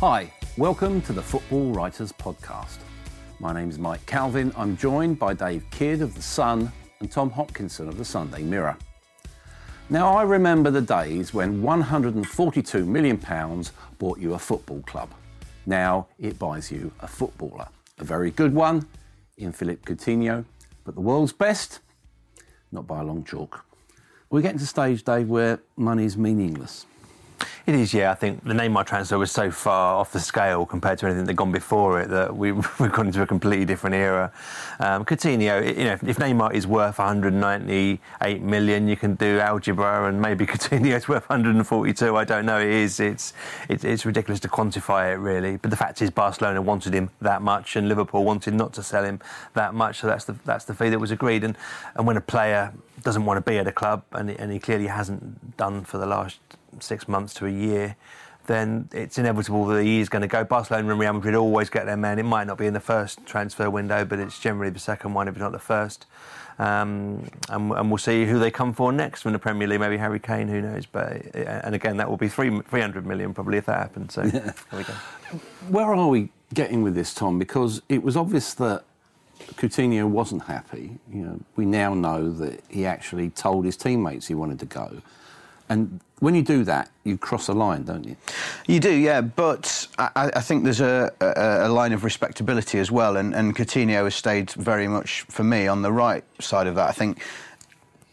Hi, welcome to the Football Writers Podcast. My name is Mike Calvin. I'm joined by Dave Kidd of The Sun and Tom Hopkinson of The Sunday Mirror. Now, I remember the days when £142 million bought you a football club. Now it buys you a footballer. A very good one in Philippe Coutinho, but the world's best? Not by a long chalk. We're getting to a stage, Dave, where money's meaningless. It is, yeah. I think the Neymar transfer was so far off the scale compared to anything that had gone before it that we've gone into a completely different era. Coutinho, you know, if Neymar is worth 198 million, you can do algebra, and maybe Coutinho's worth 142. I don't know. It's ridiculous to quantify it, really. But the fact is, Barcelona wanted him that much, and Liverpool wanted not to sell him that much. So that's the fee that was agreed. And when a player doesn't want to be at a club, and he clearly hasn't done for the last 6 months to a year, then it's inevitable that he is going to go. Barcelona and Real Madrid always get their man. It might not be in the first transfer window, but it's generally the second one, if not the first. And we'll see who they come for next from the Premier League. Maybe Harry Kane, who knows? And again, that will be 300 million probably if that happens. So yeah. There we go. Where are we getting with this, Tom? Because it was obvious that Coutinho wasn't happy. You know, we now know that he actually told his teammates he wanted to go. And when you do that, you cross a line, don't you? You do, yeah, but I think there's a line of respectability as well, and Coutinho has stayed very much, for me, on the right side of that. I think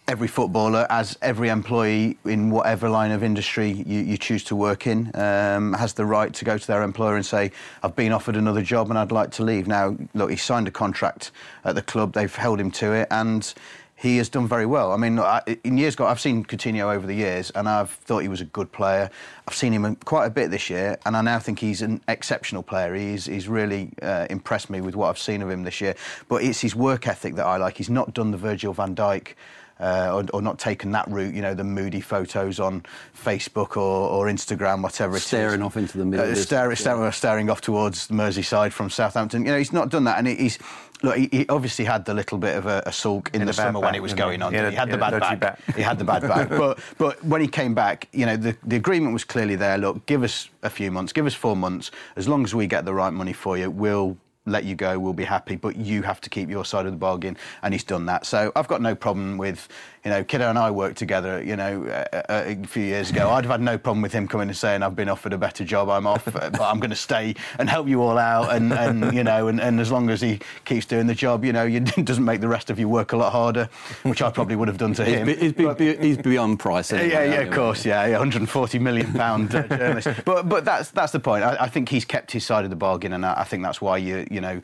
every footballer, as every employee in whatever line of industry you choose to work in, has the right to go to their employer and say, I've been offered another job and I'd like to leave. Now, look, he signed a contract at the club, they've held him to it, and he has done very well. I mean, in years gone, I've seen Coutinho over the years, and I've thought he was a good player. I've seen him quite a bit this year, and I now think he's an exceptional player. He's really impressed me with what I've seen of him this year. But it's his work ethic that I like. He's not done the Virgil van Dijk or not taken that route, you know, the moody photos on Facebook or Instagram, whatever it is. Staring off into the middle. Staring off towards Merseyside from Southampton. You know, he's not done that, and he's... Look, he obviously had the little bit of a sulk in the summer when it was going on. He had the bad back. But when he came back, you know, the agreement was clearly there. Look, give us a few months, give us 4 months. As long as we get the right money for you, we'll let you go, we'll be happy, but you have to keep your side of the bargain, and he's done that. So I've got no problem with, you know, Kiddo and I worked together, you know, a few years ago. I'd have had no problem with him coming and saying, I've been offered a better job, I'm off, but I'm going to stay and help you all out, and you know, and as long as he keeps doing the job, you know, it doesn't make the rest of you work a lot harder, which I probably would have done to him. He's beyond price. Anyway, of course, £140 million journalist. But that's the point. I think he's kept his side of the bargain, and I think that's why you know,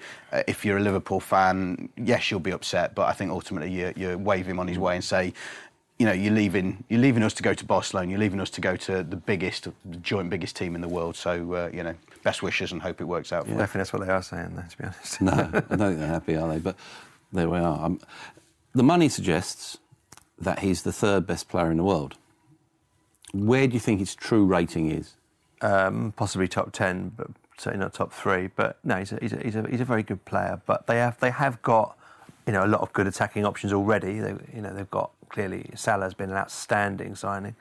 if you're a Liverpool fan, yes, you'll be upset, but I think ultimately you wave him on his way and say, you know, you're leaving us to go to Barcelona, you're leaving us to go to the joint biggest team in the world. So, you know, best wishes and hope it works out for them. I think that's what they are saying, though, to be honest. No, I don't think they're happy, are they? But there we are. The money suggests that he's the third best player in the world. Where do you think his true rating is? Possibly top 10, but certainly not top 3, but no, he's a very good player. But they have got, you know, a lot of good attacking options already. They've got, clearly Salah's been an outstanding signing,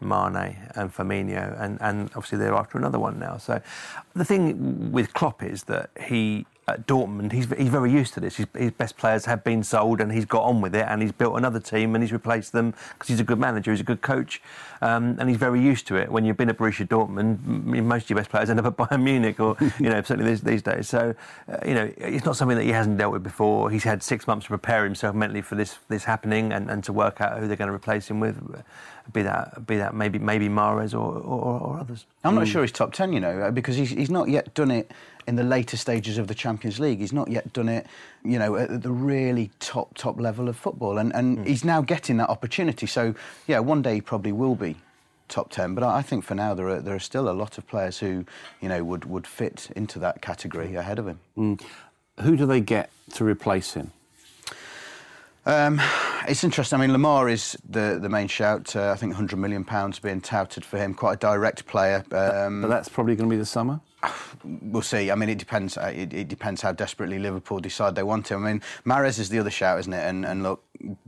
Mane and Firmino, and obviously they're after another one now. So the thing with Klopp is that he at Dortmund, he's very used to this. His best players have been sold and he's got on with it, and he's built another team and he's replaced them because he's a good manager, he's a good coach, and he's very used to it. When you've been at Borussia Dortmund, most of your best players end up at Bayern Munich or, certainly these days. So, it's not something that he hasn't dealt with before. He's had 6 months to prepare himself mentally for this happening and to work out who they're going to replace him with, be that maybe Mahrez or others. I'm not sure he's top 10, because he's not yet done it in the later stages of the Champions League. He's not yet done it, at the really top level of football. And he's now getting that opportunity. So, yeah, one day he probably will be top 10. But I think for now there are still a lot of players who, would fit into that category ahead of him. Mm. Who do they get to replace him? It's interesting. I mean, Lamar is the main shout. I think £100 million being touted for him. Quite a direct player. But that's probably going to be the summer? We'll see. I mean, it depends. It depends how desperately Liverpool decide they want him. I mean, Mahrez is the other shout, isn't it? And look,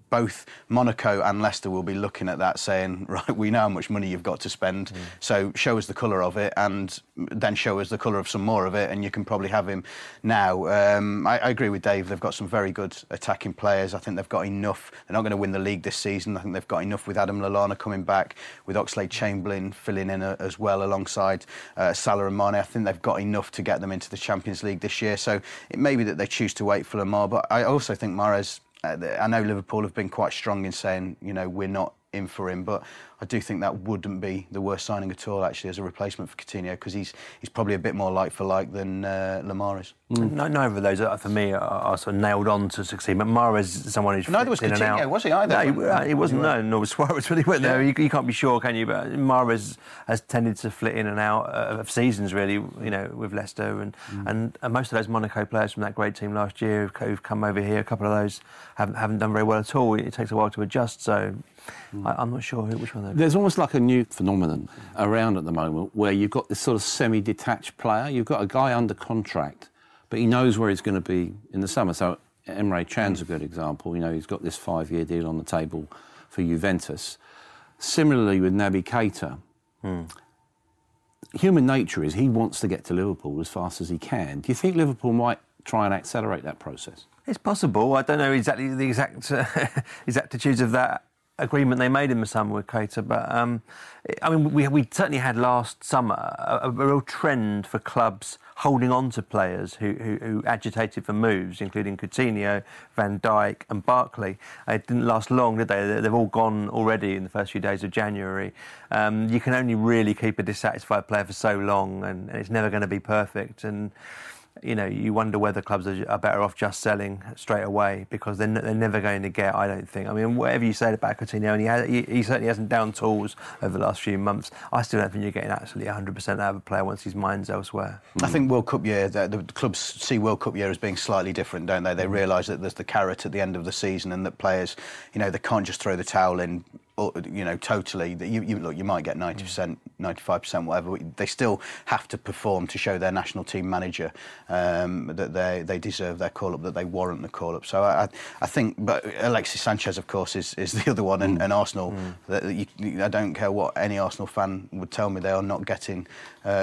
both Monaco and Leicester will be looking at that, saying, right, we know how much money you've got to spend, so show us the colour of it, and then show us the colour of some more of it, and you can probably have him now. I agree with Dave. They've got some very good attacking players. I think they've got enough. They're not going to win the league this season. I think they've got enough with Adam Lallana coming back, with Oxlade-Chamberlain filling in as well alongside Salah and Mane. I think they've got enough to get them into the Champions League this year. So it may be that they choose to wait for Lamar, but I also think Mahrez, I know Liverpool have been quite strong in saying, we're not in for him, but I do think that wouldn't be the worst signing at all, actually, as a replacement for Coutinho, because he's probably a bit more like-for-like than Lamar is. Mm. Neither of those, for me, are sort of nailed on to succeed. But Mahrez is someone who's neither was in Coutinho, and out. Was he either? No, he wasn't. No, nor Suarez really went there. You can't be sure, can you? But Mahrez has tended to flit in and out of seasons, really. With Leicester and most of those Monaco players from that great team last year who've come over here. A couple of those haven't done very well at all. It takes a while to adjust, so. I'm not sure which one. There's almost like a new phenomenon around at the moment where you've got this sort of semi-detached player. You've got a guy under contract, but he knows where he's going to be in the summer. So Emre Can's a good example. He's got this 5-year deal on the table for Juventus. Similarly with Naby Keita, human nature is he wants to get to Liverpool as fast as he can. Do you think Liverpool might try and accelerate that process? It's possible. I don't know exactly the exactitudes of that agreement they made in the summer with Keita, but we certainly had last summer a real trend for clubs holding on to players who agitated for moves, including Coutinho, Van Dijk and Barkley. It didn't last long, did they? They've all gone already in the first few days of January. You can only really keep a dissatisfied player for so long, and it's never going to be perfect, and you wonder whether clubs are better off just selling straight away, because they're never going to get, I don't think. I mean, whatever you say about Coutinho, and he certainly hasn't down tools over the last few months, I still don't think you're getting absolutely 100% out of a player once his mind's elsewhere. I think World Cup year, the clubs see World Cup year as being slightly different, don't they? They realise that there's the carrot at the end of the season, and that players, they can't just throw the towel in. Totally. You might get 90%, 95%, whatever. They still have to perform to show their national team manager that they deserve their call up, that they warrant the call up. So I think, but Alexis Sanchez, of course, is the other one, and Arsenal. I don't care what any Arsenal fan would tell me, they are not getting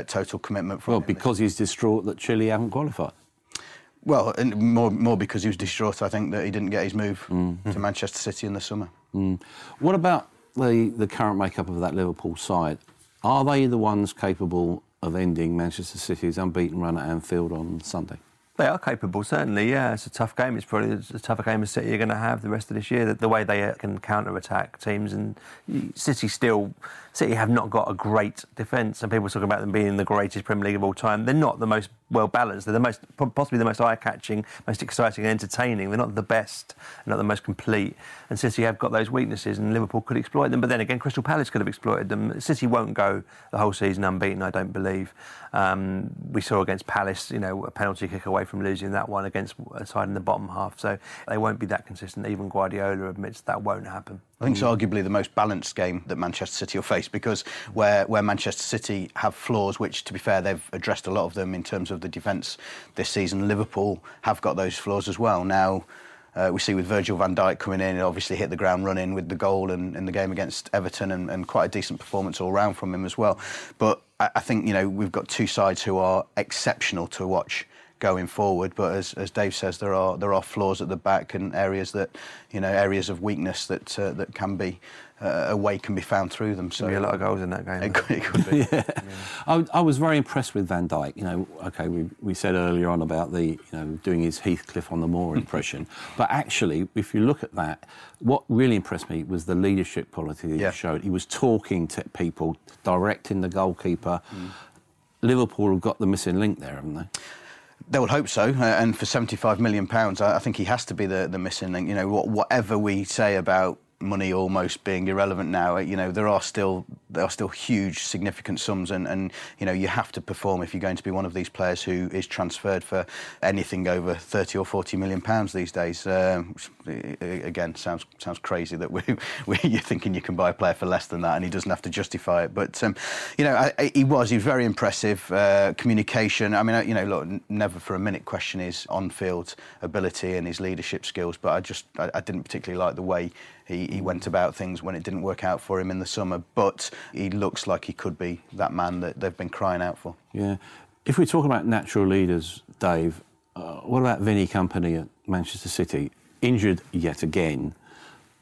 total commitment from him. Well, because he's distraught that Chile haven't qualified. Well, and more because he was distraught, I think, that he didn't get his move to Manchester City in the summer. Mm. What about the current makeup of that Liverpool side? Are they the ones capable of ending Manchester City's unbeaten run at Anfield on Sunday? They are capable, certainly, yeah. It's a tough game. It's probably a tougher game as City are going to have the rest of this year, the way they can counter-attack teams. And City have not got a great defence. And people talk about them being the greatest Premier League of all time. They're not the most well-balanced. They're possibly the most eye-catching, most exciting and entertaining. They're not the best, not the most complete. And City have got those weaknesses, and Liverpool could exploit them. But then again, Crystal Palace could have exploited them. City won't go the whole season unbeaten, I don't believe. We saw against Palace, a penalty kick away from losing that one against a side in the bottom half, so they won't be that consistent. Even Guardiola admits that won't happen. I think it's arguably the most balanced game that Manchester City will face, because where Manchester City have flaws, which, to be fair, they've addressed a lot of them in terms of the defence this season, Liverpool have got those flaws as well. Now, we see with Virgil van Dijk coming in, and obviously hit the ground running with the goal and in the game against Everton, and quite a decent performance all round from him as well. But I think, we've got two sides who are exceptional to watch going forward. But as Dave says, there are flaws at the back and areas of weakness that can be a way can be found through them. So there'll be a lot of goals in that game. It could be. Yeah. I was very impressed with Van Dijk. You know, okay, we said earlier on about the doing his Heathcliff on the moor impression, but actually, if you look at that, what really impressed me was the leadership quality that he showed. He was talking to people, directing the goalkeeper. Mm. Liverpool have got the missing link there, haven't they? They would hope so, and for £75 million, I think he has to be the missing link. You know, whatever we say about money almost being irrelevant now, there are still huge, significant sums, and you have to perform if you're going to be one of these players who is transferred for anything over £30 or £40 million these days. Again, sounds crazy that you're thinking you can buy a player for less than that, and he doesn't have to justify it. But he was very impressive. Communication. I mean, look, never for a minute question his on-field ability and his leadership skills, but I didn't particularly like the way he went about things when it didn't work out for him in the summer, but he looks like he could be that man that they've been crying out for. Yeah. If we're talking about natural leaders, Dave, what about Vinny Kompany at Manchester City? Injured yet again,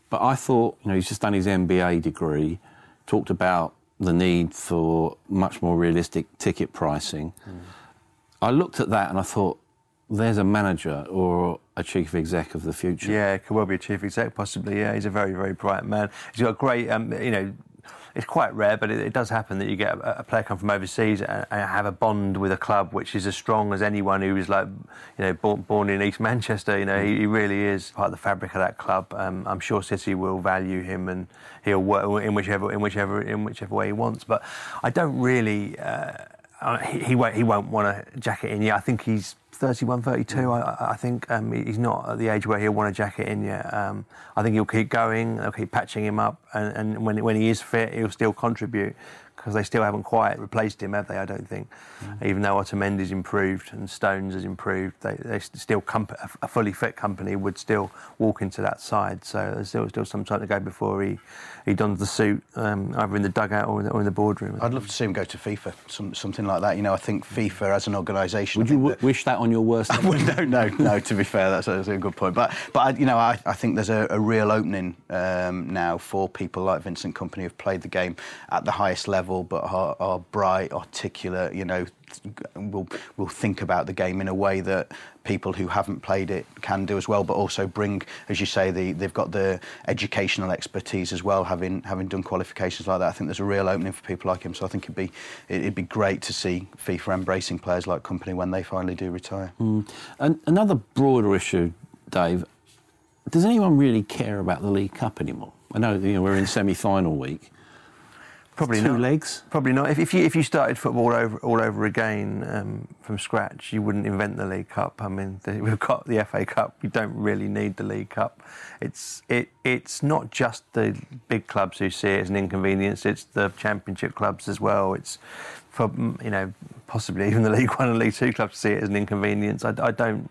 but I thought, he's just done his MBA degree, talked about the need for much more realistic ticket pricing. Mm. I looked at that and I thought, there's a manager or a chief exec of the future. Yeah, could well be a chief exec, possibly. Yeah, he's a very, very bright man. He's got a great, it's quite rare, but it does happen that you get a player come from overseas and have a bond with a club which is as strong as anyone who is born in East Manchester. He really is part of the fabric of that club. I'm sure City will value him, and he'll work in whichever way he wants. But I don't really. He won't want to jacket in yet. I think he's 31, 32, I think. He's not at the age where he'll want a jacket in yet. I think he'll keep going, they'll keep patching him up, and when he is fit, he'll still contribute, because they still haven't quite replaced him, have they, I don't think. Mm. Even though Otamendi's improved and Stones has improved, they still a fully fit Kompany would still walk into that side, so there's still some time to go before he dons the suit, either in the dugout or in the boardroom. I'd love to see him go to FIFA, something like that. I think FIFA as an organisation... Would you wish that on your worst enemy? No, to be fair, that's a good point. But I think there's a real opening now for people like Vincent Kompany who've played the game at the highest level, but are bright, articulate, will think about the game in a way that people who haven't played it can do as well, but also bring, as you say, they've got the educational expertise as well, having done qualifications like that. I think there's a real opening for people like him, so I think it'd be great to see FIFA embracing players like Kompany when they finally do retire. Mm. And another broader issue, Dave, does anyone really care about the League Cup anymore? I know, we're in semi-final week. Probably not. Two legs? Probably not. If you started football all over again from scratch, you wouldn't invent the League Cup. I mean, we've got the FA Cup. You don't really need the League Cup. It's not just the big clubs who see it as an inconvenience. It's the Championship clubs as well. It's for possibly even the League One and League Two clubs see it as an inconvenience. I don't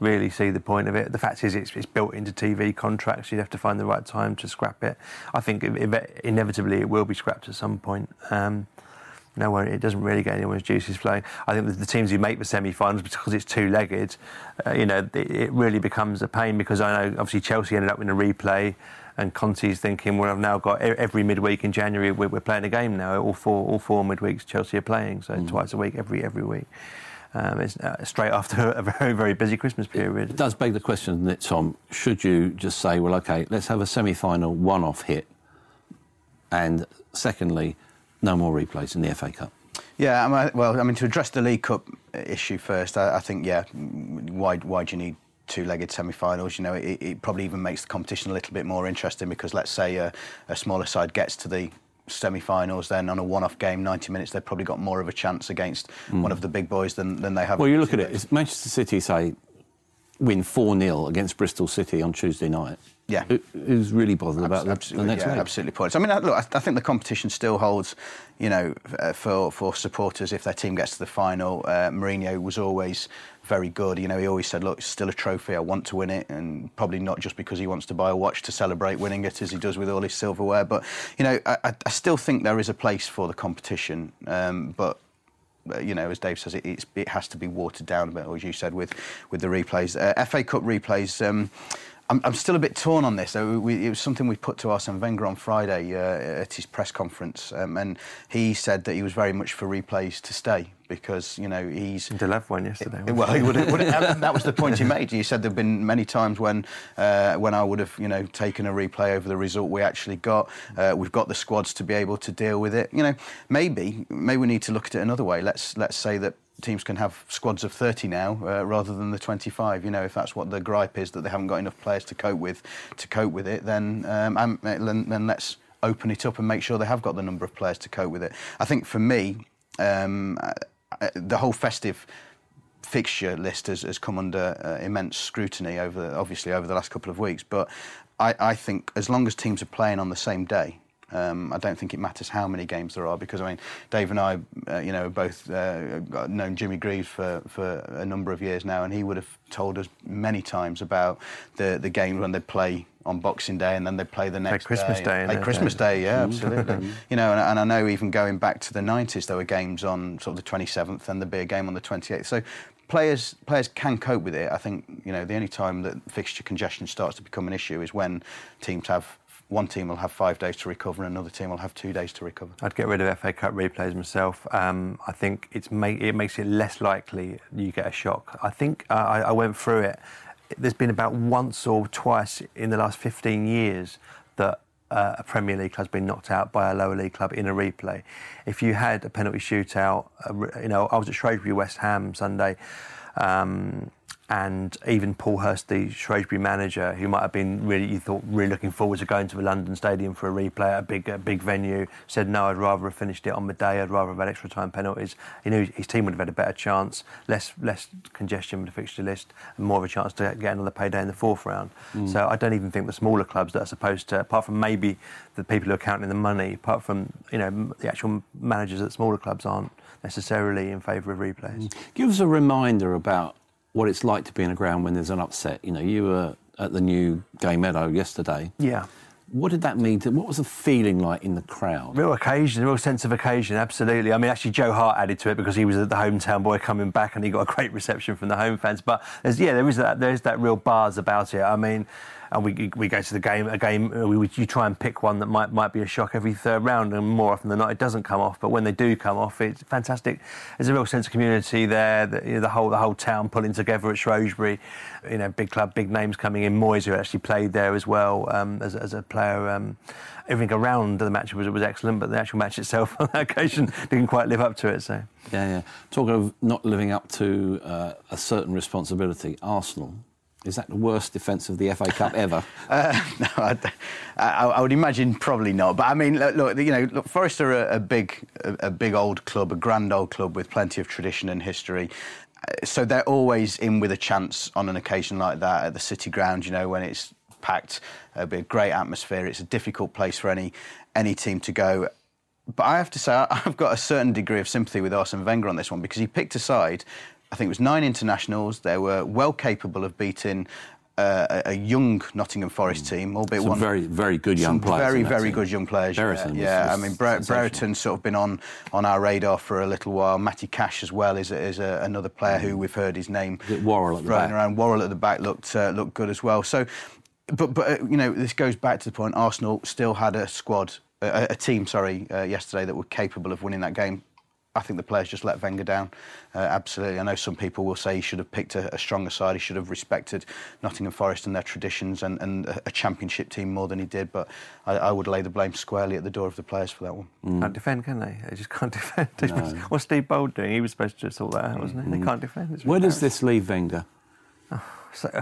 really see the point of it. The fact is it's built into TV contracts. You'd have to find the right time to scrap it. I think inevitably it will be scrapped at some point. No one, it doesn't really get anyone's juices flowing. I think the teams who make the semi-finals, because it's two-legged, it really becomes a pain, because I know obviously Chelsea ended up in a replay and Conte's thinking, well, I've now got every midweek in January we're playing a game now. All four midweeks Chelsea are playing, so twice a week, every week. It's straight after a very, very busy Christmas period. It does beg the question, doesn't it, Tom? Should you just say, well, OK, let's have a semi-final one-off hit, and secondly, no more replays in the FA Cup? Yeah, to address the League Cup issue first, I think, why do you need two-legged semi-finals? It probably even makes the competition a little bit more interesting, because let's say a smaller side gets to the semi-finals, then on a one-off game, 90 minutes, they've probably got more of a chance against one of the big boys than they have. Well, you look at it, if Manchester City, say, win 4-0 against Bristol City on Tuesday night, yeah, who's really bothered about the next leg? Absolutely pointless. I think the competition still holds, for supporters if their team gets to the final. Mourinho was always very good. He always said, look, it's still a trophy, I want to win it, and probably not just because he wants to buy a watch to celebrate winning it, as he does with all his silverware. But, I still think there is a place for the competition, but you know, as Dave says, it has to be watered down a bit, or as you said, with the replays. FA Cup replays, I'm still a bit torn on this. It was something we put to Arsene Wenger on Friday at his press conference, and he said that he was very much for replays to stay because, you know, he's... He'll have one yesterday. That was the point he made. He said there have been many times when I would have, you know, taken a replay over the result we actually got. We've got the squads to be able to deal with it. You know, maybe we need to look at it another way. Let's say that teams can have squads of 30 now rather than the 25. You know, if that's what the gripe is, that they haven't got enough players to cope with it, then let's open it up and make sure they have got the number of players to cope with it. I think for me, the whole festive fixture list has come under immense scrutiny over the last couple of weeks. But I think as long as teams are playing on the same day, I don't think it matters how many games there are, because, I mean, Dave and I, you know, both known Jimmy Greaves for a number of years now, and he would have told us many times about the games when they play on Boxing Day and then they play the next day. Like Christmas Day, yeah, absolutely. You know, and I know even going back to the 90s, there were games on sort of the 27th and there'd be a game on the 28th. So players can cope with it. I think, you know, the only time that fixture congestion starts to become an issue is when teams have... One team will have 5 days to recover and another team will have 2 days to recover. I'd get rid of FA Cup replays myself. I think it makes it less likely you get a shock. I think I went through it. There's been about once or twice in the last 15 years that a Premier League club's been knocked out by a lower league club in a replay. If you had a penalty shootout, you know, I was at Shrewsbury West Ham Sunday, and even Paul Hurst, the Shrewsbury manager, who might have been really looking forward to going to the London Stadium for a replay at a big venue, said, no, I'd rather have finished it on the day, I'd rather have had extra time penalties. He knew his team would have had a better chance, less congestion with the fixture list, and more of a chance to get another payday in the fourth round. Mm. So I don't even think the smaller clubs that are supposed to, apart from maybe the people who are counting the money, apart from, you know, the actual managers at smaller clubs aren't necessarily in favour of replays. Mm. Give us a reminder about what it's like to be in a ground when there's an upset. You know, you were at the new Gay Meadow yesterday. Yeah. What did that mean? What was the feeling like in the crowd? Real sense of occasion, absolutely. I mean, actually, Joe Hart added to it because he was the hometown boy coming back and he got a great reception from the home fans. But, there is that real buzz about it. I mean... And we go to the game, you try and pick one that might be a shock every third round, and more often than not it doesn't come off, but when they do come off, it's fantastic. There's a real sense of community there, the whole town pulling together at Shrewsbury, you know, big club, big names coming in. Moyes, who actually played there as well as a player. Everything around the match was excellent, but the actual match itself on that occasion didn't quite live up to it. So yeah. Talk of not living up to a certain responsibility, Arsenal. Is that the worst defence of the FA Cup ever? No, I would imagine probably not. But I mean, look, Forest are a big old club, a grand old club with plenty of tradition and history. So they're always in with a chance on an occasion like that at the City Ground. You know, when it's packed, it'll be a great atmosphere. It's a difficult place for any team to go. But I have to say, I've got a certain degree of sympathy with Arsene Wenger on this one, because he picked a side. I think it was 9 internationals. They were well capable of beating a young Nottingham Forest team, albeit some very, very good young players. Very, very good young players. Brereton, yeah. I mean, Brereton's sort of been on our radar for a little while. Matty Cash as well is another player who we've heard his name thrown around. Worrell at the back looked good as well. So, but you know, this goes back to the point. Arsenal still had a team yesterday that were capable of winning that game. I think the players just let Wenger down, absolutely. I know some people will say he should have picked a stronger side, he should have respected Nottingham Forest and their traditions and a championship team more than he did, but I would lay the blame squarely at the door of the players for that one. Mm. Can't defend, can they? They just can't defend. No. What's Steve Bold doing? He was supposed to sort that out, wasn't he? They can't defend. Really Where does this leave Wenger?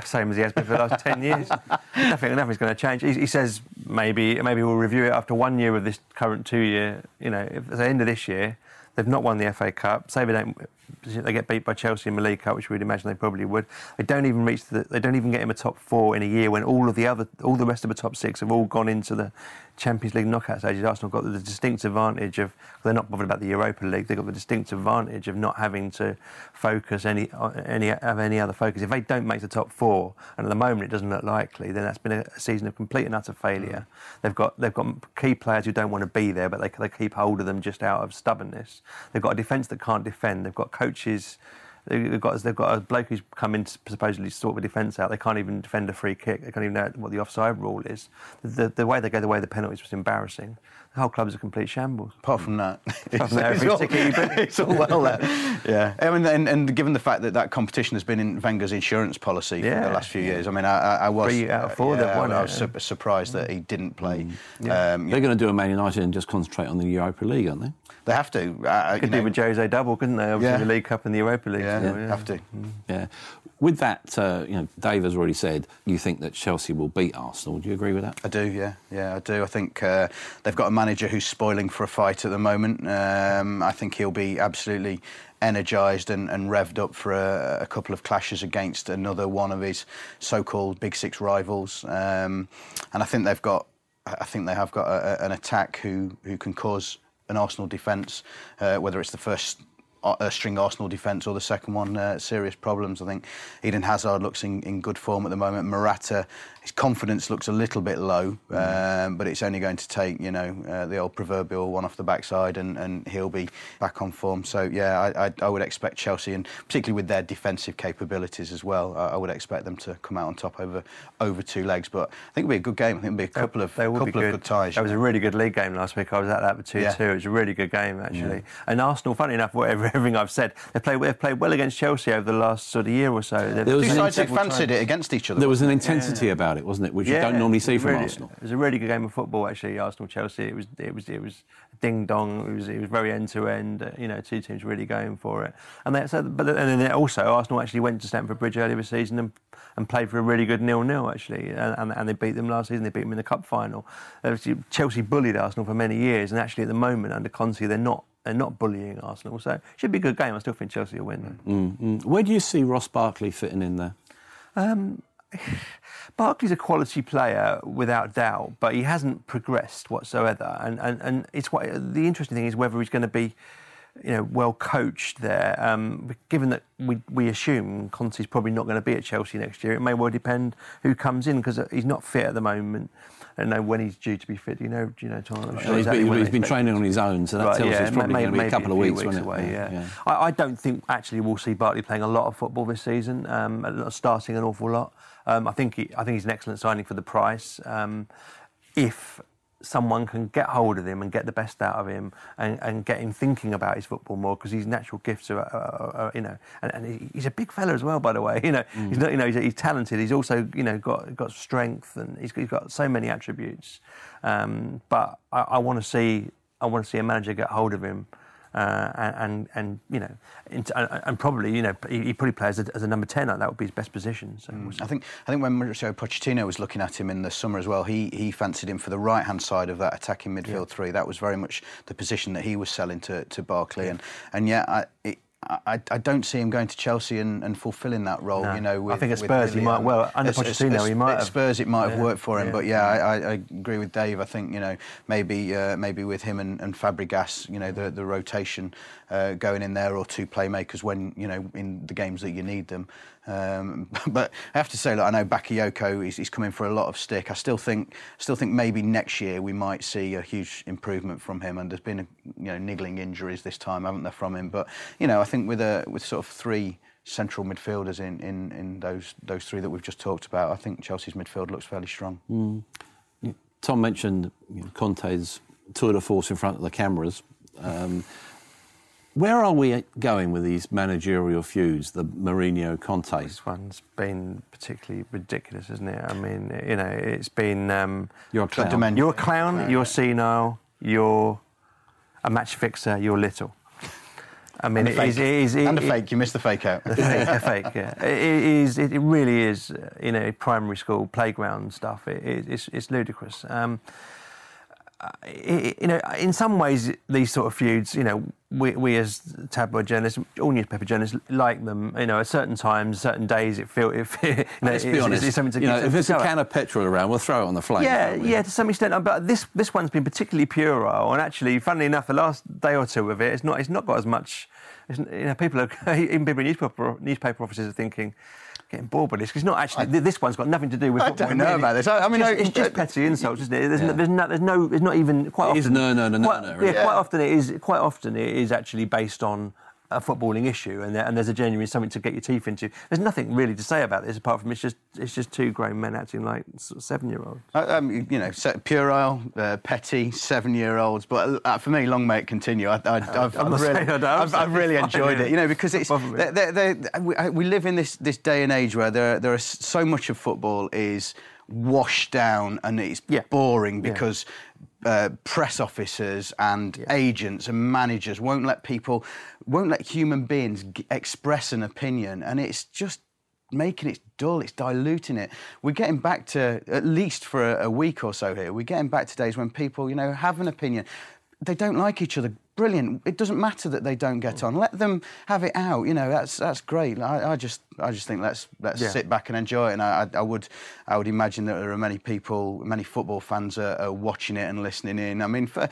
Same as he has been for the last 10 years. Nothing's going to change. He says maybe we'll review it after 1 year of this current 2 year. You know, if at the end of this year they've not won the FA Cup. Say they get beat by Chelsea in the League Cup, which we'd imagine they probably would. They don't even get him a top four in a year when all the rest of the top six have all gone into the Champions League knockout stages, Arsenal got the distinct advantage of, they're not bothered about the Europa League, they've got the distinct advantage of not having to focus any other focus. If they don't make the top four, and at the moment it doesn't look likely, then that's been a season of complete and utter failure. They've got key players who don't want to be there, but they keep hold of them just out of stubbornness. They've got a defence that can't defend. They've got coaches. They've got a bloke who's come in to supposedly sort the defence out. They can't even defend a free kick. They can't even know what the offside rule is. The way they go the way of the penalties was embarrassing. The whole club's a complete shambles. Apart from that, it's all well there. Yeah. I mean, and given the fact that competition has been in Wenger's insurance policy for the last few years, I mean, I was... 3 out of 4 that won. I was surprised that he didn't play. They're going to do a Man United and just concentrate on the Europa League, aren't they? They have to. Could do with Jose double, couldn't they? Obviously, the League Cup and the Europa League. Yeah. With that, Dave has already said you think that Chelsea will beat Arsenal. Do you agree with that? I do, yeah. Yeah, I do. I think they've got a manager who's spoiling for a fight at the moment. I think he'll be absolutely energised and revved up for a couple of clashes against another one of his so-called Big Six rivals. And I think they have got an attack who can cause an Arsenal defence, whether it's the first string Arsenal defence or the second one, serious problems. I think Eden Hazard looks in good form at the moment. Morata, his confidence looks a little bit low, but it's only going to take, the old proverbial one off the backside and he'll be back on form. So, yeah, I would expect Chelsea, and particularly with their defensive capabilities as well, I would expect them to come out on top over two legs. But I think it'll be a good game. I think it'll be a couple of good ties. That was a really good league game last week. I was at that for 2-2. Yeah. It was a really good game, actually. Yeah. And Arsenal, funny enough, everything I've said, they've played well against Chelsea over the last sort of year or so. Two sides that fancied it against each other. There was an intensity about it, wasn't it, which you don't normally see from Arsenal. It was a really good game of football, actually, Arsenal-Chelsea. It was ding-dong. It was very end-to-end. Two teams really going for it. And then Arsenal actually went to Stamford Bridge earlier this season and played for a really good 0-0, actually. And they beat them last season. They beat them in the cup final. Chelsea bullied Arsenal for many years, and actually at the moment under Conte, they're not bullying Arsenal, so it should be a good game. I still think Chelsea will win. Where do you see Ross Barkley fitting in there? Barkley's a quality player without doubt, but he hasn't progressed whatsoever. And it's what the interesting thing is whether he's going to be, well coached there. Given that we assume Conte's probably not going to be at Chelsea next year, it may well depend who comes in because he's not fit at the moment. I don't know when he's due to be fit. Do you know, Tom? I'm sure he's been training on his own, so that tells us it's probably going to be a couple of weeks away. I don't think actually we'll see Barkley playing a lot of football this season, starting an awful lot. I think he's an excellent signing for the price. If someone can get hold of him and get the best out of him and get him thinking about his football more, because his natural gifts are and he's a big fella as well, by the way, he's not, he's talented, he's also, got strength, and he's got so many attributes, but I want to see a manager get hold of him. And probably he probably plays as a number 10. That would be his best position. So I think when Mauricio Pochettino was looking at him in the summer as well, he fancied him for the right hand side of that attacking midfield three. That was very much the position that he was selling to Barkley, I don't see him going to Chelsea and fulfilling that role. No. I think at Spurs he might under Pochettino he might. At Spurs it might have worked for him, but I agree with Dave. I think maybe with him and Fabregas, the rotation going in there, or two playmakers when in the games that you need them. But I have to say, I know Bakayoko he's coming for a lot of stick. I still think maybe next year we might see a huge improvement from him. And there's been niggling injuries this time, haven't there, from him? But I think with sort of three central midfielders in those three that we've just talked about, I think Chelsea's midfield looks fairly strong. Tom mentioned Conte's tour de force in front of the cameras. Where are we going with these managerial feuds, the Mourinho-Conte? This one's been particularly ridiculous, isn't it? I mean, it's been... you're a clown. You're a clown, you're senile, you're a match fixer, you're little. I mean, it is, and the fake. You missed the fake out. The fake. It really is, primary school playground stuff. It's ludicrous. in some ways, these sort of feuds, we as tabloid journalists, all newspaper journalists, like them. At certain times, certain days, let's be honest, it's something to get. If there's a can of petrol around, we'll throw it on the flame. Yeah, to some extent. But this one's been particularly puerile, and actually, funnily enough, the last day or two of it, it's not got as much. People are, even people in newspaper offices are thinking, getting bored with this, because not actually. This one's got nothing to do with what we know about this. It's just petty insults, isn't it? Quite often it is actually based on a footballing issue, and there's a genuine something to get your teeth into. There's nothing really to say about this apart from it's just two grown men acting like sort of 7-year-olds. Puerile, petty 7-year-olds. But for me, long may it continue. I've really enjoyed it. Because it's we live in this day and age where there are so much of football is washed down and it's boring because. Press officers and agents and managers won't let human beings express an opinion, and it's just making it dull, it's diluting it. We're getting back to, at least for a week or so here, we're getting back to days when people, have an opinion. They don't like each other. Brilliant. It doesn't matter that they don't get on. Let them have it out. That's great. I just think let's sit back and enjoy it. And I would imagine that there are many people, many football fans are watching it and listening in. I mean, for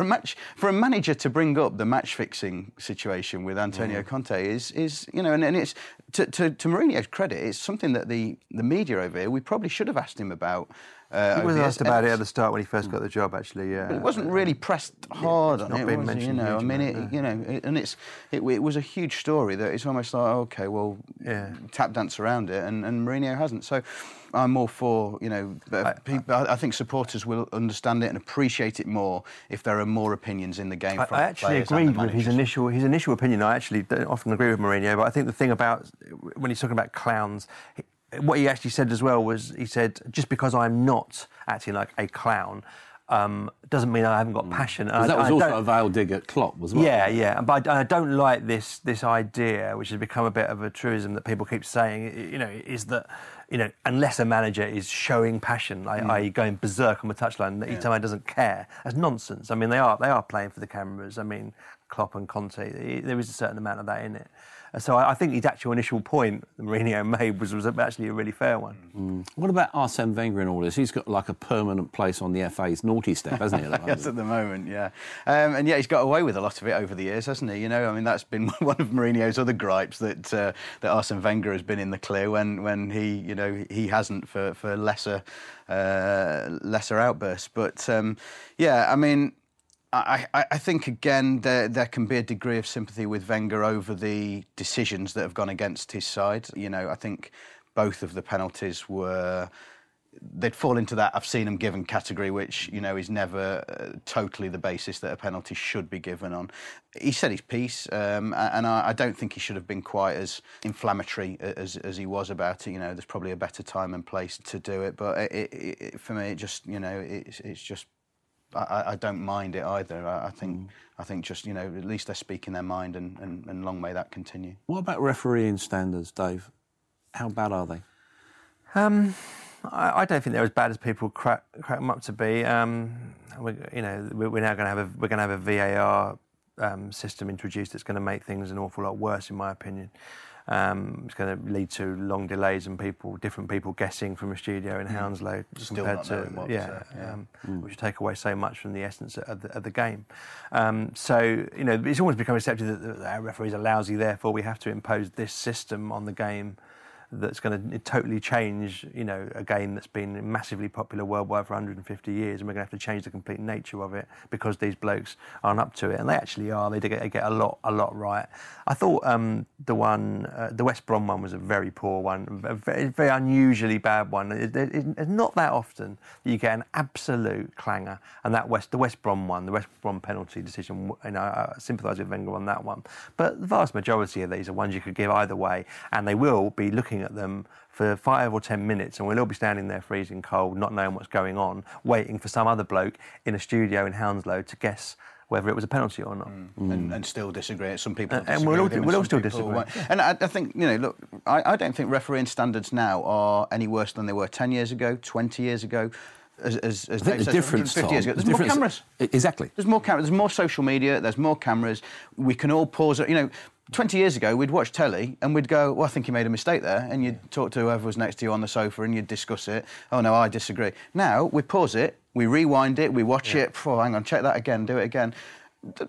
a manager to bring up the match fixing situation with Antonio Conte is it's to Mourinho's credit, it's something that the media over here, we probably should have asked him about. He was asked about it at the start when he first got the job, actually. Yeah, but it wasn't really pressed hard on it. It was a huge story that it's almost like tap dance around it, and Mourinho hasn't. So I'm all for people. I think supporters will understand it and appreciate it more if there are more opinions in the game. I actually agreed with his initial opinion. I actually don't often agree with Mourinho, but I think the thing about when he's talking about clowns. What he actually said as well was, he said, just because I'm not acting like a clown doesn't mean I haven't got passion. Because that was also a veiled dig at Klopp, wasn't it? Yeah. But I don't like this idea, which has become a bit of a truism that people keep saying, is that, unless a manager is showing passion, i.e. going berserk on the touchline, that he doesn't care. That's nonsense. They are playing for the cameras. Klopp and Conte, there is a certain amount of that in it. So I think his actual initial point that Mourinho made was actually a really fair one. Mm. What about Arsene Wenger in all this? He's got a permanent place on the FA's naughty step, hasn't he? Yes, at the moment, yeah. And he's got away with a lot of it over the years, hasn't he? That's been one of Mourinho's other gripes that Arsene Wenger has been in the clear when he, he hasn't for lesser outbursts. But I think, again, there can be a degree of sympathy with Wenger over the decisions that have gone against his side. I think both of the penalties were... They'd fall into that I've seen them given category, which, is never totally the basis that a penalty should be given on. He said his piece, and I don't think he should have been quite as inflammatory as he was about it. There's probably a better time and place to do it, but it for me, it just, it's just... I don't mind it either. I think just, at least they're speaking their mind and long may that continue. What about refereeing standards, Dave? How bad are they? I don't think they're as bad as people crack them up to be. We're now going to have a VAR system introduced that's going to make things an awful lot worse, in my opinion. It's going to lead to long delays and different people guessing from a studio in Hounslow compared to which will take away so much from the essence of the game. It's almost become accepted that our referees are lousy. Therefore, we have to impose this system on the game that's going to totally change. A game that's been massively popular worldwide for 150 years, and we're going to have to change the complete nature of it because these blokes aren't up to it, and they actually are. They get a lot right. I thought the West Brom one was a very poor one, a very, very unusually bad one. It's not that often that you get an absolute clanger, and the West Brom one, the West Brom penalty decision. I sympathise with Wenger on that one, but the vast majority of these are ones you could give either way, and they will be looking at them for 5 or 10 minutes, and we'll all be standing there freezing cold, not knowing what's going on, waiting for some other bloke in a studio in Hounslow to guess whether it was a penalty or not. Mm. And still disagree. Some people disagree. And we'll all still disagree. Yeah. And I think, I don't think refereeing standards now are any worse than they were 10 years ago, 20 years ago. as Dave said, 150 years ago. There's more cameras. Exactly. There's more cameras. There's more social media. There's more cameras. We can all pause it. You know, 20 years ago, we'd watch telly and we'd go, well, I think you made a mistake there. And you'd talk to whoever was next to you on the sofa and you'd discuss it. Oh, no, I disagree. Now, we pause it, we rewind it, we watch it. Oh, hang on, check that again, do it again.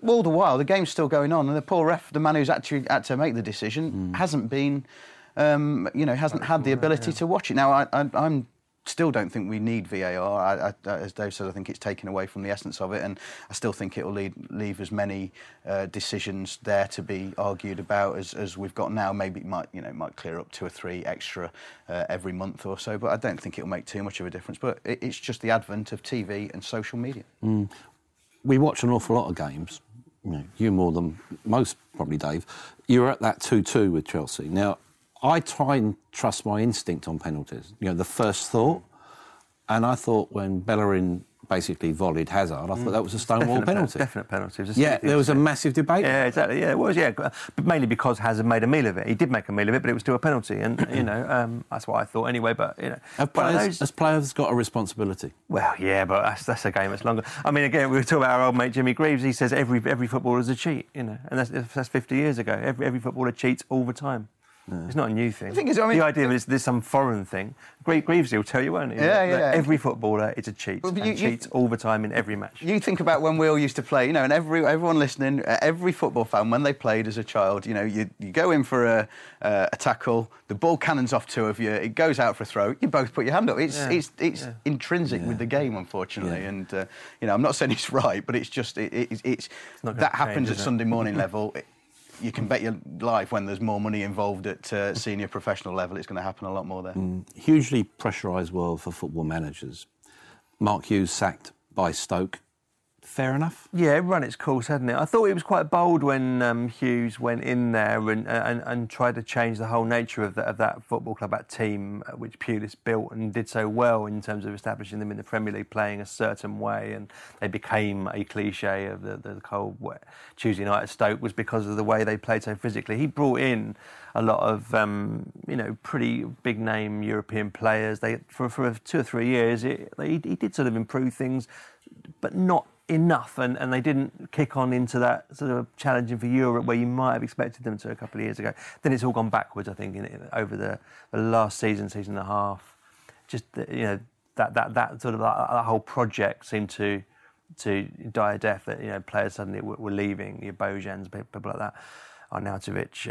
All the while, the game's still going on and the poor ref, the man who's actually had to make the decision, hasn't been, hasn't had the ability to watch it. Now, I'm still don't think we need VAR. As Dave said, I think it's taken away from the essence of it, and I still think it will leave as many decisions there to be argued about as we've got now. Maybe it might clear up 2 or 3 extra every month or so, but I don't think it'll make too much of a difference. But it's just the advent of TV and social media. We watch an awful lot of games. You more than most, probably, Dave. You're at that 2-2 with Chelsea now. I try and trust my instinct on penalties. The first thought, and I thought when Bellerin basically volleyed Hazard, I thought that was a stonewall penalty. Definite penalty. There was a massive debate. Yeah, exactly. Yeah, it was. Yeah, but mainly because Hazard made a meal of it. He did make a meal of it, but it was still a penalty, and that's what I thought anyway. But as players got a responsibility. Well, yeah, but that's a game that's longer. I mean, again, we were talking about our old mate Jimmy Greaves. He says every footballer's a cheat, and that's 50 years ago. Every footballer cheats all the time. No. It's not a new thing. The idea is there's some foreign thing. Greaves will tell you, won't he? Yeah. Every footballer is a cheat. Well, and cheats all the time in every match. You think about when we all used to play, and everyone listening, every football fan, when they played as a child, you go in for a tackle, the ball cannons off two of you, it goes out for a throw, you both put your hand up. It's intrinsic with the game, unfortunately. Yeah. And, I'm not saying it's right, but it's just, it's that happens at Sunday morning level. You can bet your life when there's more money involved at senior professional level, it's going to happen a lot more there. Hugely pressurised world for football managers. Mark Hughes sacked by Stoke. Fair enough? Yeah, it ran its course, hadn't it? I thought it was quite bold when Hughes went in there and tried to change the whole nature of that football club, that team which Pulis built and did so well in terms of establishing them in the Premier League, playing a certain way, and they became a cliché of the cold, wet Tuesday night at Stoke was because of the way they played so physically. He brought in a lot of, pretty big-name European players. They for 2 or 3 years, he did sort of improve things, but not enough, and they didn't kick on into that sort of challenging for Europe where you might have expected them to a couple of years ago. Then it's all gone backwards, I think, over the last season and a half. Just that sort of that whole project seemed to die a death. That players suddenly were leaving, the Bojans, people like that, Arnautovic,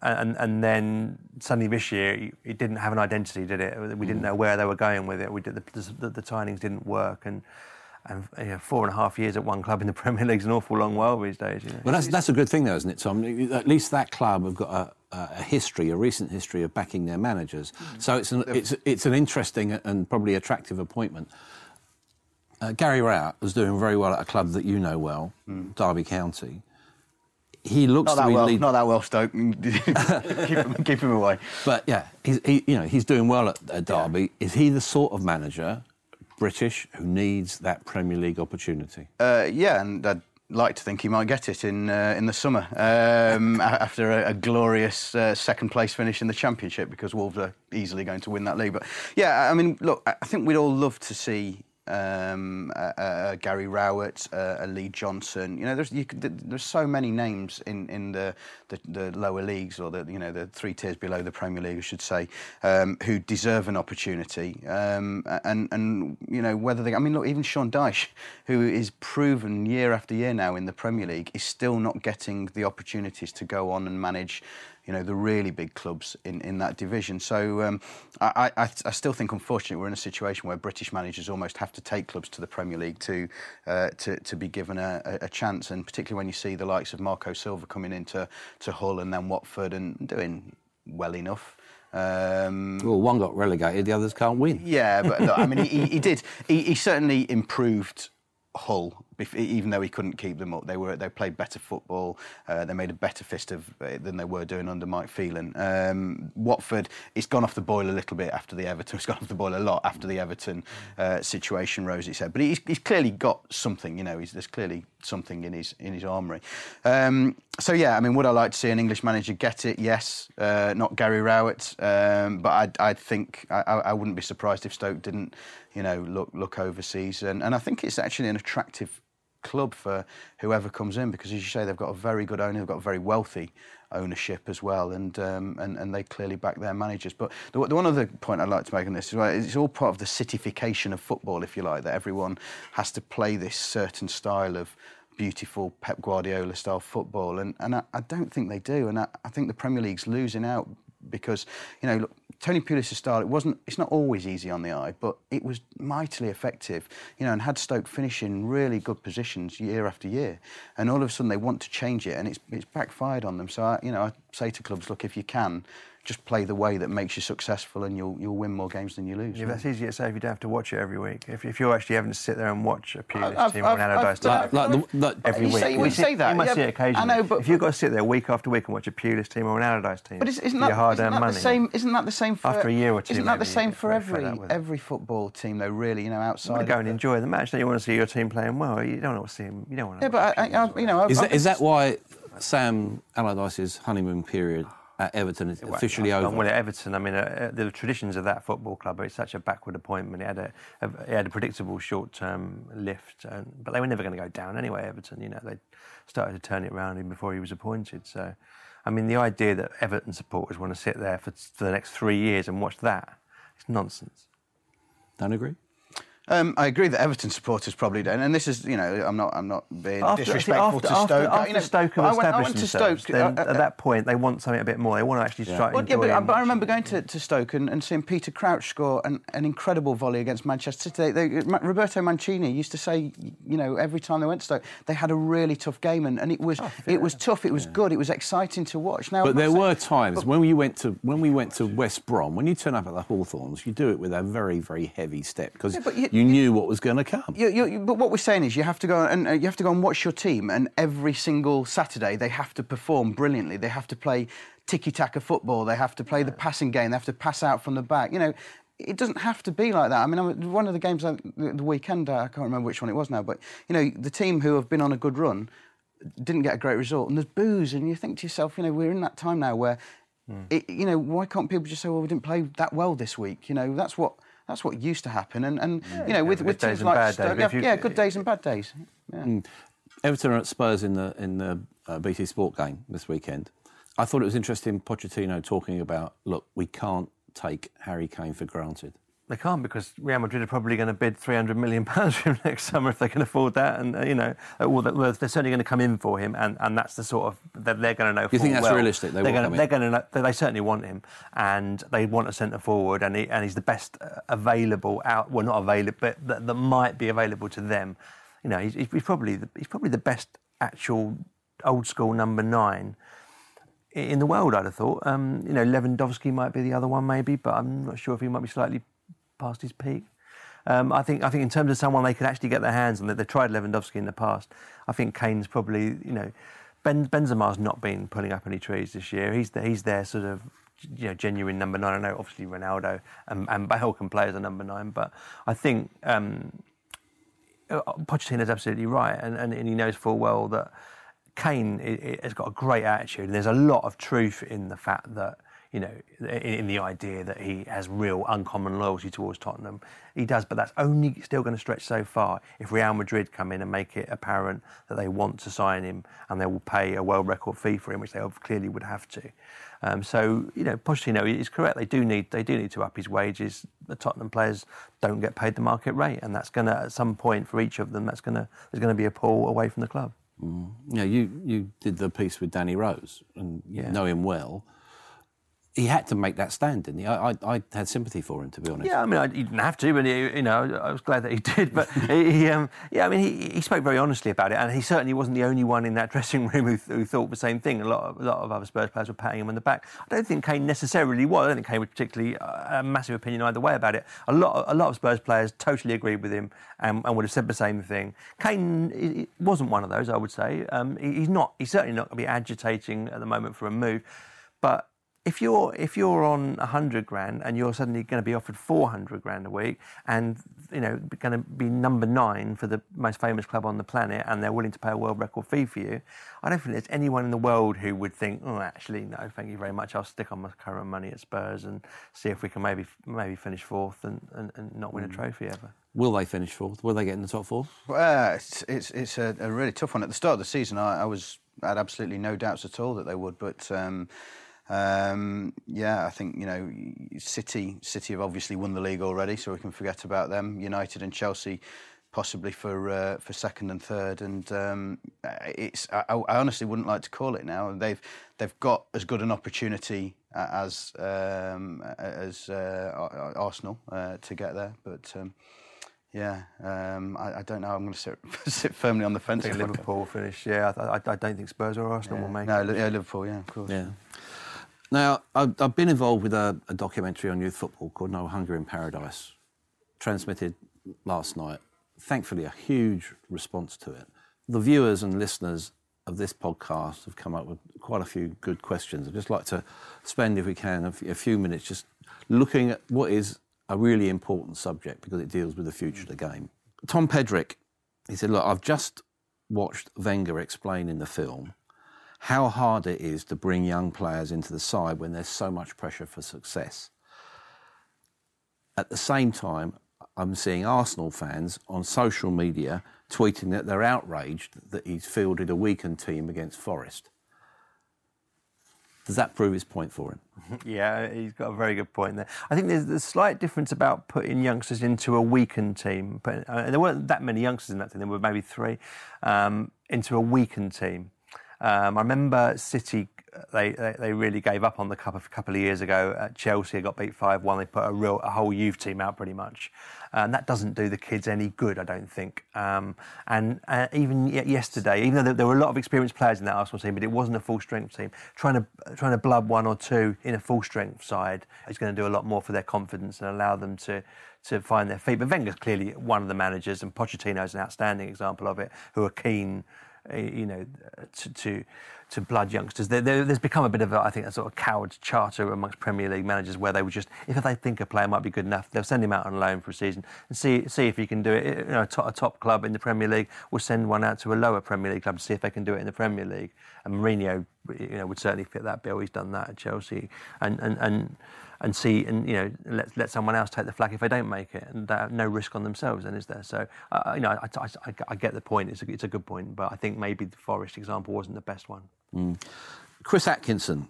and then suddenly this year it didn't have an identity, did it? We didn't know where they were going with it. We did the signings didn't work . And 4.5 years at one club in the Premier League is an awful long while these days. Well, that's a good thing, though, isn't it, Tom? At least that club have got a recent history of backing their managers. So it's an interesting and probably attractive appointment. Gary Rowett was doing very well at a club that you know well, Derby County. He looks not to that be well. Not that well, Stoke. keep him away. But yeah, he's doing well at Derby. Yeah. Is he the sort of manager? British, who needs that Premier League opportunity. And I'd like to think he might get it in the summer after a glorious second-place finish in the Championship, because Wolves are easily going to win that league. But, I think we'd all love to see Gary Rowett, a Lee Johnson. There's so many names in the lower leagues, or the 3 tiers below the Premier League, I should say, who deserve an opportunity. Even Sean Dyche, who is proven year after year now in the Premier League, is still not getting the opportunities to go on and manage the really big clubs in that division. So I still think, unfortunately, we're in a situation where British managers almost have to take clubs to the Premier League to be given a chance, and particularly when you see the likes of Marco Silva coming into Hull and then Watford and doing well enough. One got relegated, the others can't win. Yeah, but look, I mean, he did. He certainly improved Hull even though he couldn't keep them up. They played better football. They made a better fist of it than they were doing under Mike Phelan. Watford, it's gone off the boil a little bit after the Everton. It's gone off the boil a lot after the Everton situation rose its head. But he's clearly got something, you know. There's clearly something in his armoury. So yeah, I mean, would I like to see an English manager get it? Yes, not Gary Rowett, but I think I wouldn't be surprised if Stoke didn't, you know, look overseas. And I think it's actually an attractive club for whoever comes in, because as you say, they've got a very good owner, they've got a very wealthy ownership as well, and they clearly back their managers. But the one other point I'd like to make on this is, well, it's all part of the cityfication of football, if you like, that everyone has to play this certain style of beautiful Pep Guardiola style football, and I don't think they do, and I think the Premier League's losing out because, you know, look, Tony Pulis's style, it's not always easy on the eye, but it was mightily effective, you know, and had Stoke finish in really good positions year after year. And all of a sudden they want to change it, and it's backfired on them. So, I say to clubs, look, if you can, just play the way that makes you successful, and you'll win more games than you lose. Yeah, right? That's easier to say if you don't have to watch it every week. If you're actually having to sit there and watch a Pulis team on anodized every week. You must see it occasionally. I know, but if you've got to sit there week after week and watch a Pulis team or an anodized team, but isn't that the same for after a year or two? Isn't that the same for every football team though? Really, you know, outside. You go and enjoy the match. Don't you want to see your team playing well? You don't want to see them. You don't want to. Yeah, but is that why Sam Allardyce's honeymoon period at Everton is officially over? Well, at Everton, I mean, the traditions of that football club, it's such a backward appointment. It had a predictable short-term lift, but they were never going to go down anyway, Everton. You know, they started to turn it around even before he was appointed. So, I mean, the idea that Everton supporters want to sit there for the next 3 years and watch that, it's nonsense. Don't agree? I agree that Everton supporters probably don't, and this is, you know, I'm not being disrespectful to Stoke. After Stoke have established themselves, then at that point they want something a bit more. They want to actually try and enjoy it. Yeah, but I remember going to Stoke and seeing Peter Crouch score an incredible volley against Manchester City. Roberto Mancini used to say, you know, every time they went to Stoke, they had a really tough game, and it was tough, it was good, it was exciting to watch. Now, but there were times when we went to West Brom. When you turn up at the Hawthorns, you do it with a very, very heavy step because you knew what was going to come. But what we're saying is, you have to go and watch your team, and every single Saturday they have to perform brilliantly. They have to play tiki-taka football. They have to play the passing game. They have to pass out from the back. You know, it doesn't have to be like that. I mean, one of the games the weekend, I can't remember which one it was now, but you know, the team who have been on a good run didn't get a great result, and there's boos, and you think to yourself, you know, we're in that time now where, you know, why can't people just say, well, we didn't play that well this week? You know, that's what used to happen, and you know, with teams days like Stoke, good days and bad days. Yeah. Everton are at Spurs in the BT Sport game this weekend. I thought it was interesting Pochettino talking about, look, we can't take Harry Kane for granted. They can't, because Real Madrid are probably going to bid £300 million for him next summer if they can afford that, and you know, they're certainly going to come in for him, and that's the sort of that they're going to know. You think that's realistic? They certainly want him, and they want a centre forward, and he's the best available that might be available to them. You know, he's probably the best actual old school number 9. In the world, I'd have thought. You know, Lewandowski might be the other one, maybe, but I'm not sure if he might be slightly past his peak. I think in terms of someone they could actually get their hands on, that they've tried Lewandowski in the past. I think Kane's probably, you know, Benzema's not been pulling up any trees this year. He's their sort of, you know, genuine number 9. I know obviously Ronaldo and Bale can play as a number 9, but I think Pochettino's absolutely right, and he knows full well that Kane has got a great attitude, and there's a lot of truth in the fact that, you know, in the idea that he has real uncommon loyalty towards Tottenham. He does, but that's only still going to stretch so far if Real Madrid come in and make it apparent that they want to sign him and they will pay a world record fee for him, which they clearly would have to. So, you know, Pochettino is correct. They do need to up his wages. The Tottenham players don't get paid the market rate, and that's going to, at some point for each of them, there's going to be a pull away from the club. Yeah, you did the piece with Danny Rose, and know him well. he had to make that stand, didn't he? I had sympathy for him, to be honest. Yeah, I mean, he didn't have to, but I was glad that he did. But he spoke very honestly about it, and he certainly wasn't the only one in that dressing room who thought the same thing. A lot of other Spurs players were patting him on the back. I don't think Kane necessarily was. I don't think Kane was particularly a massive opinion either way about it. A lot of Spurs players totally agreed with him and would have said the same thing. Kane wasn't one of those, I would say. He's certainly not going to be agitating at the moment for a move, but. If you're on 100 grand and you're suddenly going to be offered 400 grand a week and, going to be number 9 for the most famous club on the planet and they're willing to pay a world record fee for you, I don't think there's anyone in the world who would think, actually, no, thank you very much, I'll stick on my current money at Spurs and see if we can maybe finish fourth and not win a trophy ever. Will they finish fourth? Will they get in the top four? Well, it's a really tough one. At the start of the season, I had absolutely no doubts at all that they would, but... I think, City have obviously won the league already, so we can forget about them. United and Chelsea possibly for second and third, and I honestly wouldn't like to call it now. They've got as good an opportunity as Arsenal to get there, but. I don't know. I'm going to sit firmly on the fence. I think Liverpool will finish. Yeah, I don't think Spurs or Arsenal will make it. No, Liverpool. Yeah, of course. Yeah. Now, I've been involved with a documentary on youth football called No Hunger in Paradise, transmitted last night. Thankfully, a huge response to it. The viewers and listeners of this podcast have come up with quite a few good questions. I'd just like to spend, if we can, a few minutes just looking at what is a really important subject because it deals with the future of the game. Tom Pedrick, he said, look, I've just watched Wenger explain in the film how hard it is to bring young players into the side when there's so much pressure for success. At the same time, I'm seeing Arsenal fans on social media tweeting that they're outraged that he's fielded a weakened team against Forest. Does that prove his point for him? Yeah, he's got a very good point there. I think there's a slight difference about putting youngsters into a weakened team. There weren't that many youngsters in that team. There were maybe 3 into a weakened team. I remember City, they really gave up on the Cup a couple of years ago. Chelsea got beat 5-1. They put a whole youth team out pretty much. And that doesn't do the kids any good, I don't think. And even yesterday, even though there were a lot of experienced players in that Arsenal team, but it wasn't a full-strength team. Trying to blood 1 or 2 in a full-strength side is going to do a lot more for their confidence and allow them to find their feet. But Wenger's clearly one of the managers, and Pochettino's an outstanding example of it, who are keen to blood youngsters. There's become a bit of, I think, a sort of coward's charter amongst Premier League managers where they would just, if they think a player might be good enough, they'll send him out on loan for a season and see if he can do it. A top club in the Premier League will send one out to a lower Premier League club to see if they can do it in the Premier League. And Mourinho, would certainly fit that bill. He's done that at Chelsea. And see, and let someone else take the flak if they don't make it, and they have no risk on themselves, then, is there? So, I get the point. It's a good point, but I think maybe the Forest example wasn't the best one. Mm. Chris Atkinson,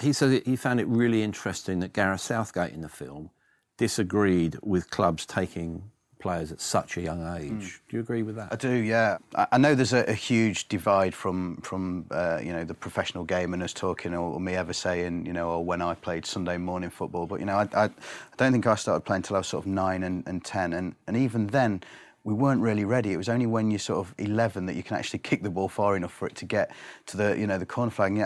he says he found it really interesting that Gareth Southgate in the film disagreed with clubs taking players at such a young age. Do you agree with that? I do, yeah. I know there's a huge divide from the professional game and us talking or me ever saying, or when I played Sunday morning football. But, I don't think I started playing until I was sort of 9 and 10. And even then, we weren't really ready. It was only when you're sort of 11 that you can actually kick the ball far enough for it to get to the corner flag. And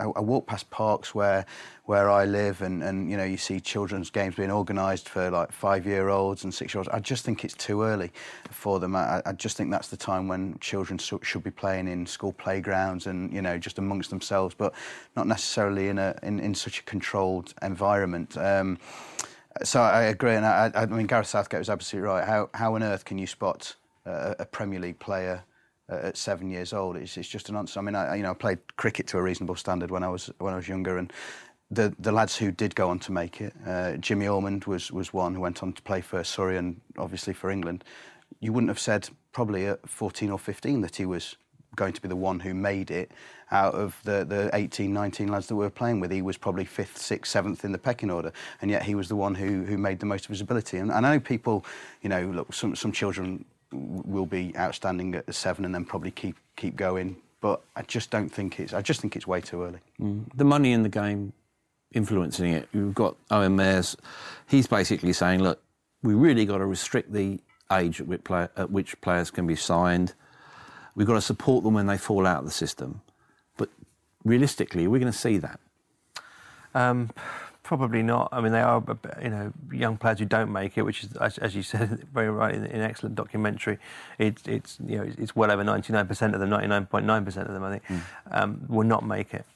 I walk past parks where I live and you see children's games being organised for like 5-year-olds and 6-year-olds. I just think it's too early for them. I just think that's the time when children should be playing in school playgrounds and, just amongst themselves, but not necessarily in such a controlled environment. So I agree, and I mean Gareth Southgate was absolutely right. How on earth can you spot a Premier League player at 7 years old? It's just a nonsense. I mean, I played cricket to a reasonable standard when I was younger, and the lads who did go on to make it, Jimmy Ormond was one who went on to play for Surrey and obviously for England. You wouldn't have said probably at 14 or 15 that he was going to be the one who made it out of the 18, 19 lads that we were playing with. He was probably 5th, 6th, 7th in the pecking order, and yet he was the one who made the most of his ability. And I know people, look, some children will be outstanding at 7 and then probably keep going, but I just think it's way too early. The money in the game influencing it. You've got Owen Mayers. He's basically saying, look, we really got to restrict the age at which players can be signed. We've got to support them when they fall out of the system. But realistically, we're going to see that. Probably not. I mean, they are, you know, young players who don't make it, which is, as you said very right in an excellent documentary, it's you know, it's well over 99% of them, 99.9% of them, I think, will not make it.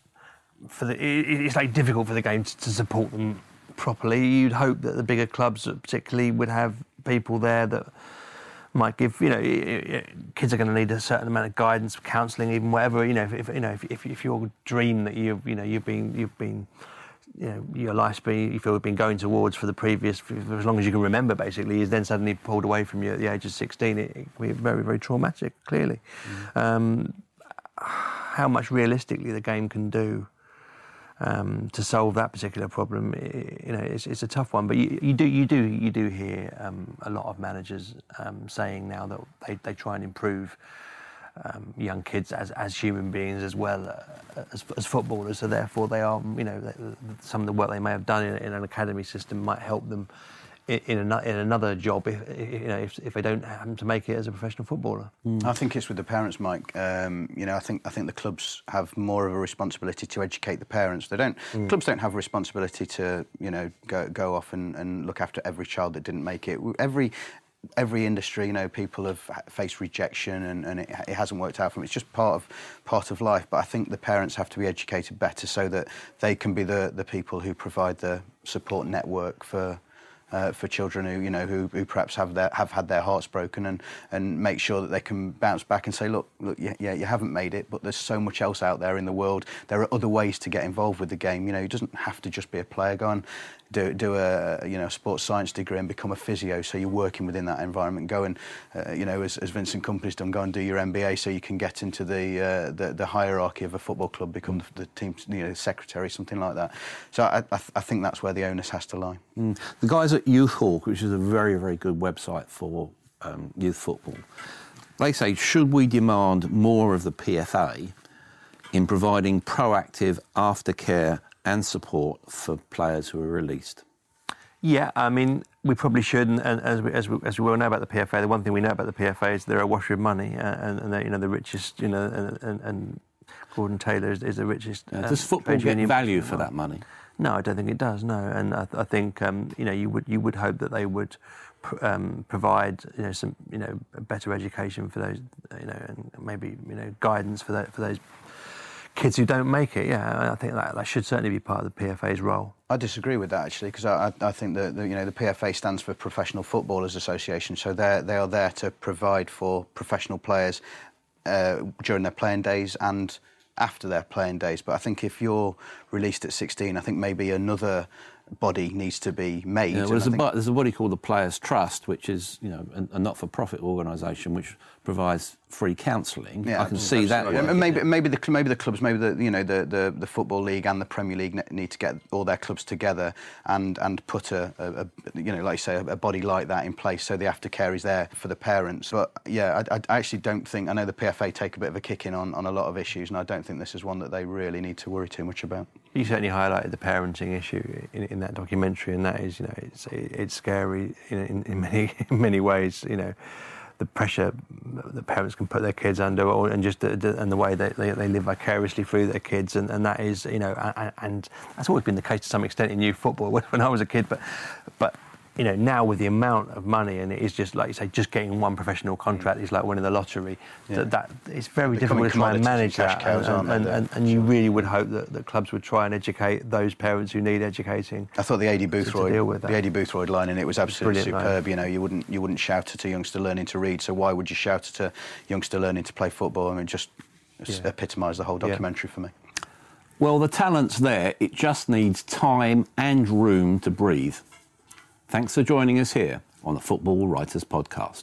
It's like difficult for the game to support them properly. You'd hope that the bigger clubs, particularly, would have people there that might give, you know, kids are going to need a certain amount of guidance, counselling, even whatever. You know, if your dream that you've been you know, your life's been, you feel you've been going towards for the previous, for as long as you can remember, basically, is then suddenly pulled away from you at the age of 16. It can be very, very traumatic, clearly. How much realistically the game can do to solve that particular problem, you know, it's a tough one. But you do hear a lot of managers saying now that they try and improve young kids as human beings as well as footballers, so therefore they are, you know, some of the work they may have done in an academy system might help them in another job if they don't happen to make it as a professional footballer. I think it's with the parents, Mike. You know, I think the clubs have more of a responsibility to educate the parents. They don't. Clubs don't have a responsibility to, you know, go off and look after every child that didn't make it. Every industry, you know, people have faced rejection and it hasn't worked out for them. It's just part of life. But I think the parents have to be educated better so that they can be the people who provide the support network for children who, you know, who perhaps have had their hearts broken and make sure that they can bounce back and say, look, yeah, you haven't made it, but there's so much else out there in the world. There are other ways to get involved with the game. You know, it doesn't have to just be a player. Go and do a, you know, sports science degree and become a physio. So you're working within that environment. Go and, you know, as Vincent Kompany's done, go and do your MBA so you can get into the hierarchy of a football club, become the team, you know, secretary, something like that. So I think that's where the onus has to lie. The guys at Youth Hawk, which is a very, very good website for youth football, they say, should we demand more of the PFA in providing proactive aftercare and support for players who are released? Yeah, I mean, we probably should, and as we well know about the PFA, the one thing we know about the PFA is they're a washer of money, and they're, you know, the richest, you know, and Gordon Taylor is the richest. Does football get value for that money? No, I don't think it does. No, and I think you know, you would hope that they would provide, you know, some, you know, better education for those, you know, and maybe, you know, guidance for those kids who don't make it. Yeah, I think that should certainly be part of the PFA's role. I disagree with that, actually, because I think that, you know, the PFA stands for Professional Footballers Association, so they are there to provide for professional players during their playing days and after their playing days. But I think if you're released at 16, I think maybe another body needs to be made. Yeah, well, there's a body called the Players Trust, which is, you know, a not-for-profit organisation which provides free counselling. Yeah, I can see that. Right. Maybe the clubs, maybe the, you know, the Football League and the Premier League need to get all their clubs together and put a you know, like you say, a body like that in place so the aftercare is there for the parents. But yeah, I actually don't think, I know the PFA take a bit of a kick in on a lot of issues, and I don't think this is one that they really need to worry too much about. You certainly highlighted the parenting issue in that documentary, and that is, you know, it's scary in many ways, you know, the pressure that parents can put their kids under, and just the way that they live vicariously through their kids, and that is, you know, and that's always been the case to some extent in youth football when I was a kid, but you know, now with the amount of money, and it is just, like you say, just getting one professional contract is like winning the lottery. Yeah. That it's very difficult to try and manage that, and you really would hope that clubs would try and educate those parents who need educating. I thought the A.D. Boothroyd line in it was absolutely superb. Line. You know, you wouldn't shout at a youngster learning to read, so why would you shout at a youngster learning to play football? I mean, just epitomised the whole documentary for me. Well, the talent's there. It just needs time and room to breathe. Thanks for joining us here on the Football Writers Podcast.